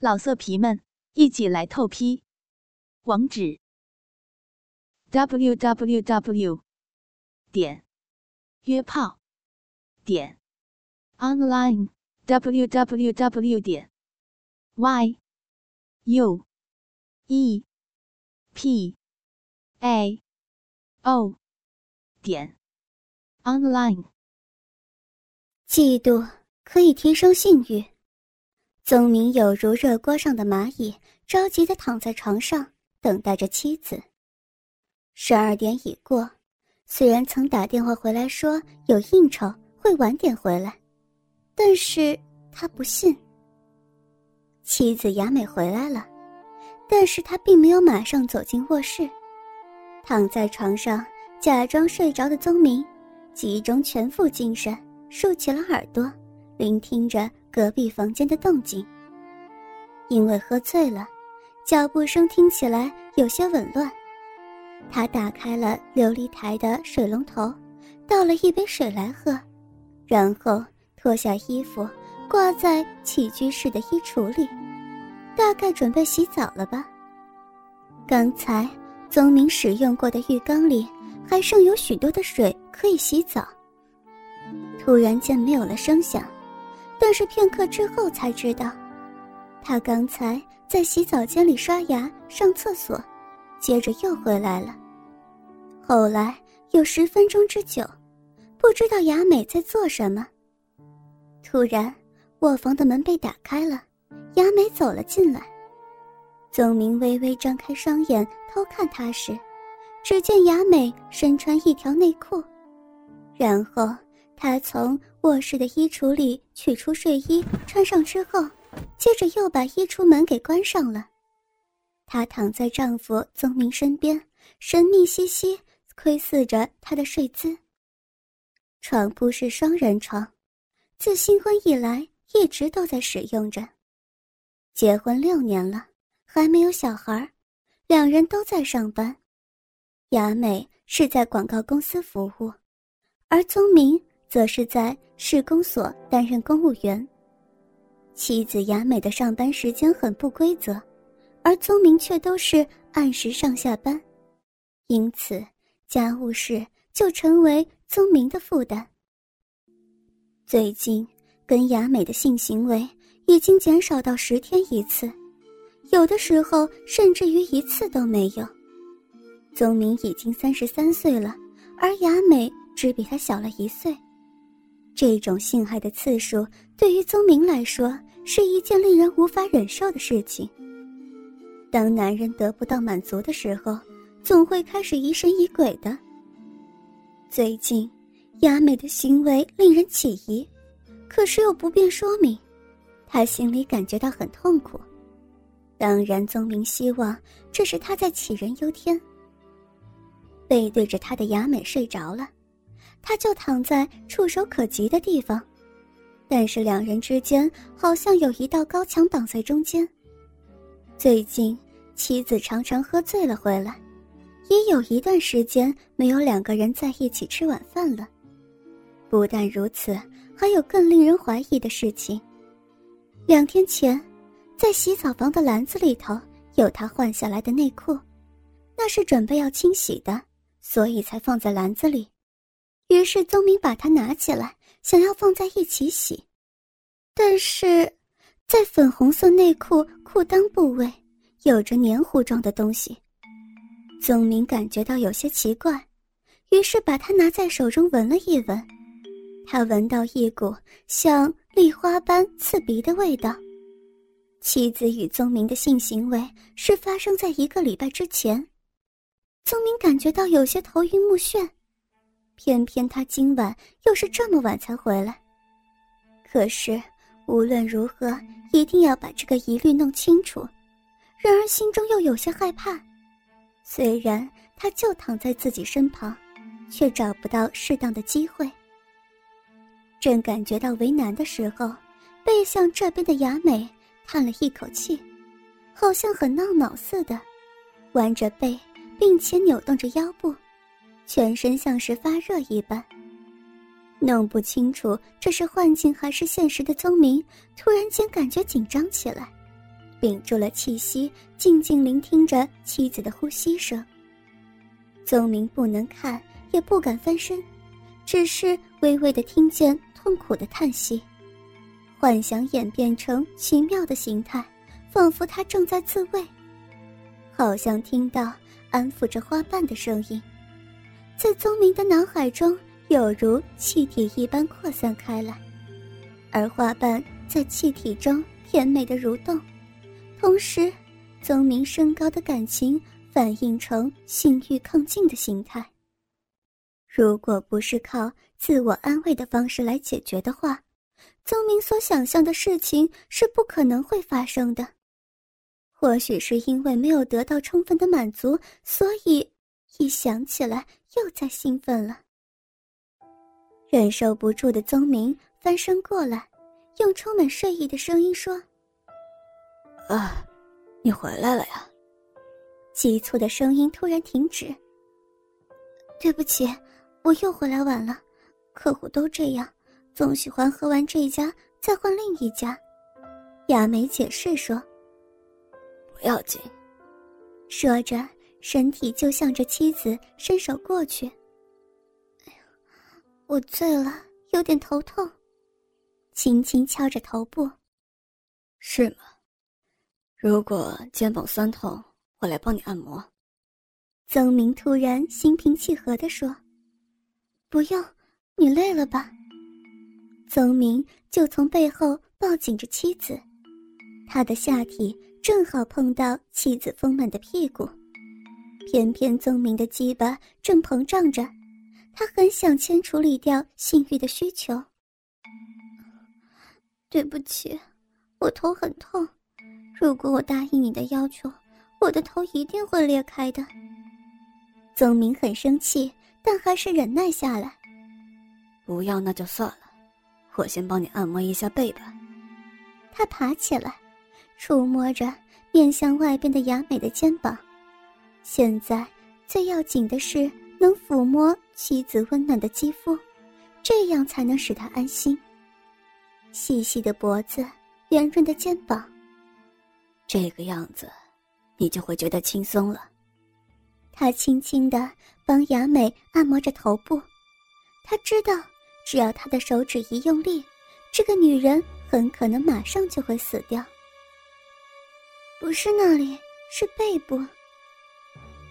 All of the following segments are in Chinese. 老色皮们，一起来透批！网址 www.约炮.online。 嫉妒可以提升性欲。宗明有如热锅上的蚂蚁，着急地躺在床上，等待着妻子。12点已过，虽然曾打电话回来说有应酬，会晚点回来，但是他不信。妻子雅美回来了，但是他并没有马上走进卧室。躺在床上假装睡着的宗明集中全副精神，竖起了耳朵，聆听着隔壁房间的动静。因为喝醉了，脚步声听起来有些紊乱。他打开了琉璃台的水龙头，倒了一杯水来喝，然后脱下衣服挂在起居室的衣橱里，大概准备洗澡了吧。刚才宗明使用过的浴缸里还剩有许多的水可以洗澡。突然间没有了声响，但是片刻之后才知道，他刚才在洗澡间里刷牙上厕所，接着又回来了。后来有10分钟之久，不知道雅美在做什么。突然卧房的门被打开了，雅美走了进来。宗明微微张开双眼偷看她时，只见雅美身穿一条内裤，然后她从卧室的衣橱里取出睡衣穿上之后，接着又把衣橱门给关上了。她躺在丈夫宗明身边，神秘兮兮窥视着她的睡姿。床铺是双人床，自新婚以来一直都在使用着。结婚6年了，还没有小孩，两人都在上班。雅美是在广告公司服务，而宗明则是在市公所担任公务员。妻子雅美的上班时间很不规则，而宗明却都是按时上下班，因此家务事就成为宗明的负担。最近跟雅美的性行为已经减少到10天一次，有的时候甚至于一次都没有。宗明已经33岁了，而雅美只比他小了1岁。这种性爱的次数对于宗明来说是一件令人无法忍受的事情。当男人得不到满足的时候，总会开始疑神疑鬼的。最近雅美的行为令人起疑，可是又不便说明，她心里感觉到很痛苦。当然宗明希望这是她在杞人忧天。背对着她的雅美睡着了，他就躺在触手可及的地方，但是两人之间好像有一道高墙挡在中间。最近妻子常常喝醉了回来，也有一段时间没有两个人在一起吃晚饭了。不但如此，还有更令人怀疑的事情。2天前在洗澡房的篮子里头有他换下来的内裤，那是准备要清洗的，所以才放在篮子里。于是宗明把它拿起来，想要放在一起洗，但是在粉红色内裤裤裆部位有着黏糊状的东西。宗明感觉到有些奇怪，于是把它拿在手中闻了一闻，他闻到一股像栗花般刺鼻的味道。妻子与宗明的性行为是发生在1个礼拜之前，宗明感觉到有些头晕目眩。偏偏他今晚又是这么晚才回来，可是无论如何一定要把这个疑虑弄清楚。然而心中又有些害怕，虽然他就躺在自己身旁，却找不到适当的机会。正感觉到为难的时候，背向这边的雅美叹了一口气，好像很懊恼似的，弯着背并且扭动着腰部，全身像是发热一般。弄不清楚这是幻境还是现实的宗明突然间感觉紧张起来，屏住了气息，静静聆听着妻子的呼吸声。宗明不能看，也不敢翻身，只是微微地听见痛苦的叹息，幻想演变成奇妙的形态，仿佛他正在自慰，好像听到安抚着花瓣的声音，在宗明的脑海中有如气体一般扩散开来，而花瓣在气体中甜美的蠕动，同时宗明升高的感情反映成性欲亢进的形态。如果不是靠自我安慰的方式来解决的话，宗明所想象的事情是不可能会发生的。或许是因为没有得到充分的满足，所以一想起来又在兴奋了。忍受不住的宗明翻身过来，用充满睡意的声音说：“啊，你回来了呀。”急促的声音突然停止。“对不起，我又回来晚了，客户都这样，总喜欢喝完这一家再换另一家。”雅梅解释说。“不要紧。”说着身体就向着妻子伸手过去。“哎呀，我醉了，有点头痛。”轻轻敲着头部。“是吗？如果肩膀酸痛，我来帮你按摩。”曾明突然心平气和地说。“不用，你累了吧？”曾明就从背后抱紧着妻子，他的下体正好碰到妻子丰满的屁股，偏偏宗明的鸡巴正膨胀着，他很想先处理掉性欲的需求。“对不起，我头很痛，如果我答应你的要求，我的头一定会裂开的。”宗明很生气，但还是忍耐下来。“不要那就算了，我先帮你按摩一下背吧。”他爬起来，触摸着面向外边的雅美的肩膀，现在最要紧的是能抚摸妻子温暖的肌肤，这样才能使她安心。细细的脖子，圆润的肩膀，这个样子你就会觉得轻松了。他轻轻地帮雅美按摩着头部，他知道只要他的手指一用力，这个女人很可能马上就会死掉。“不是那里，是背部。”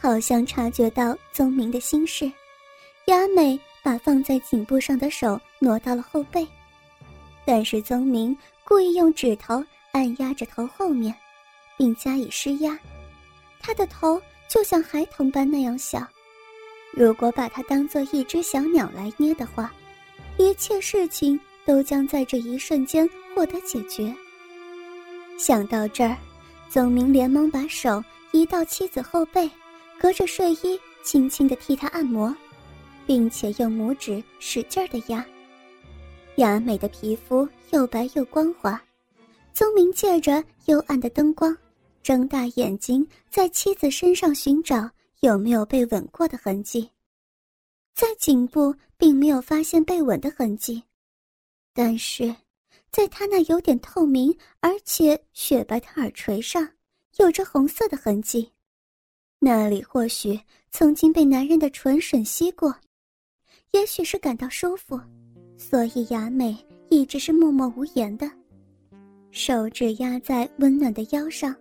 好像察觉到宗明的心事，雅美把放在颈部上的手挪到了后背，但是宗明故意用指头按压着头后面，并加以施压。他的头就像孩童般那样小，如果把它当作一只小鸟来捏的话，一切事情都将在这一瞬间获得解决。想到这儿，宗明连忙把手移到妻子后背，隔着睡衣轻轻地替她按摩，并且用拇指使劲地压。雅美的皮肤又白又光滑，宗明借着幽暗的灯光，睁大眼睛在妻子身上寻找有没有被吻过的痕迹。在颈部并没有发现被吻的痕迹，但是在他那有点透明而且雪白的耳垂上有着红色的痕迹，那里或许曾经被男人的唇吮吸过，也许是感到舒服，所以雅美一直是默默无言的。手指压在温暖的腰上，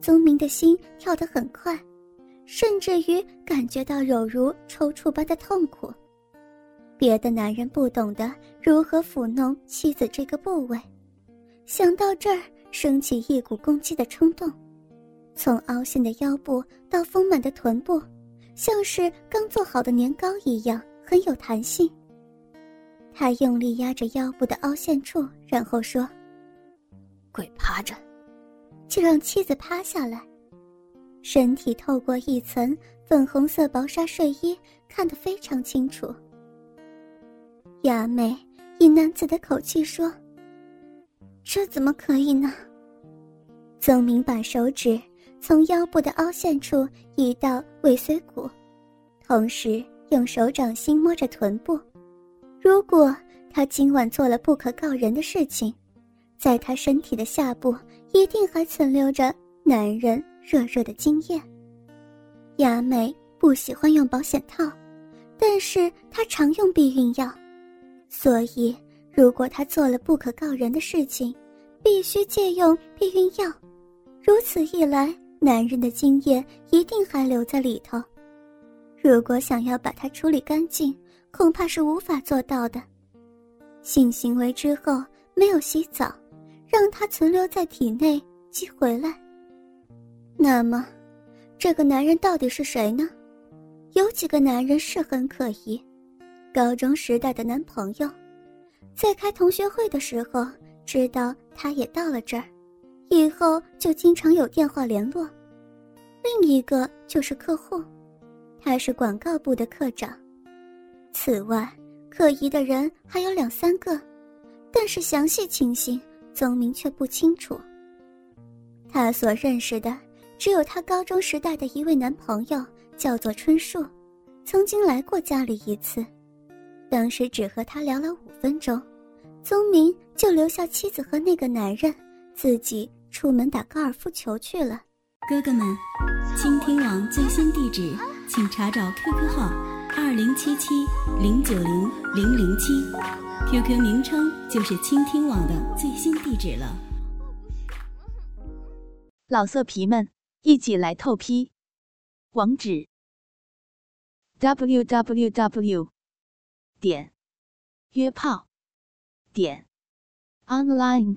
宗明的心跳得很快，甚至于感觉到有如抽搐般的痛苦。别的男人不懂得如何抚弄妻子这个部位，想到这儿升起一股攻击的冲动，从凹陷的腰部到丰满的臀部，像是刚做好的年糕一样很有弹性。他用力压着腰部的凹陷处，然后说：“跪趴着。”就让妻子趴下来，身体透过一层粉红色薄纱睡衣看得非常清楚。雅美以男子的口气说：“这怎么可以呢？”宗明把手指从腰部的凹陷处移到尾椎骨，同时用手掌心摸着臀部。如果他今晚做了不可告人的事情，在他身体的下部一定还存留着男人热热的经验。雅美不喜欢用保险套，但是她常用避孕药，所以如果她做了不可告人的事情，必须借用避孕药。如此一来，男人的精液一定还留在里头。如果想要把它处理干净，恐怕是无法做到的。性行为之后没有洗澡，让它存留在体内即回来。那么，这个男人到底是谁呢？有几个男人是很可疑。高中时代的男朋友，在开同学会的时候知道他也到了这儿，以后就经常有电话联络。另一个就是客户，他是广告部的科长。此外，可疑的人还有2-3个，但是详细情形总明确不清楚。他所认识的只有他高中时代的一位男朋友，叫做春树，曾经来过家里一次，当时只和他聊了5分钟，宗明就留下妻子和那个男人，自己出门打高尔夫球去了。哥哥们，倾听网最新地址，请查找 QQ 号2077-090-007， QQ 名称就是倾听网的最新地址了。老色皮们，一起来透批，网址 www.约炮.online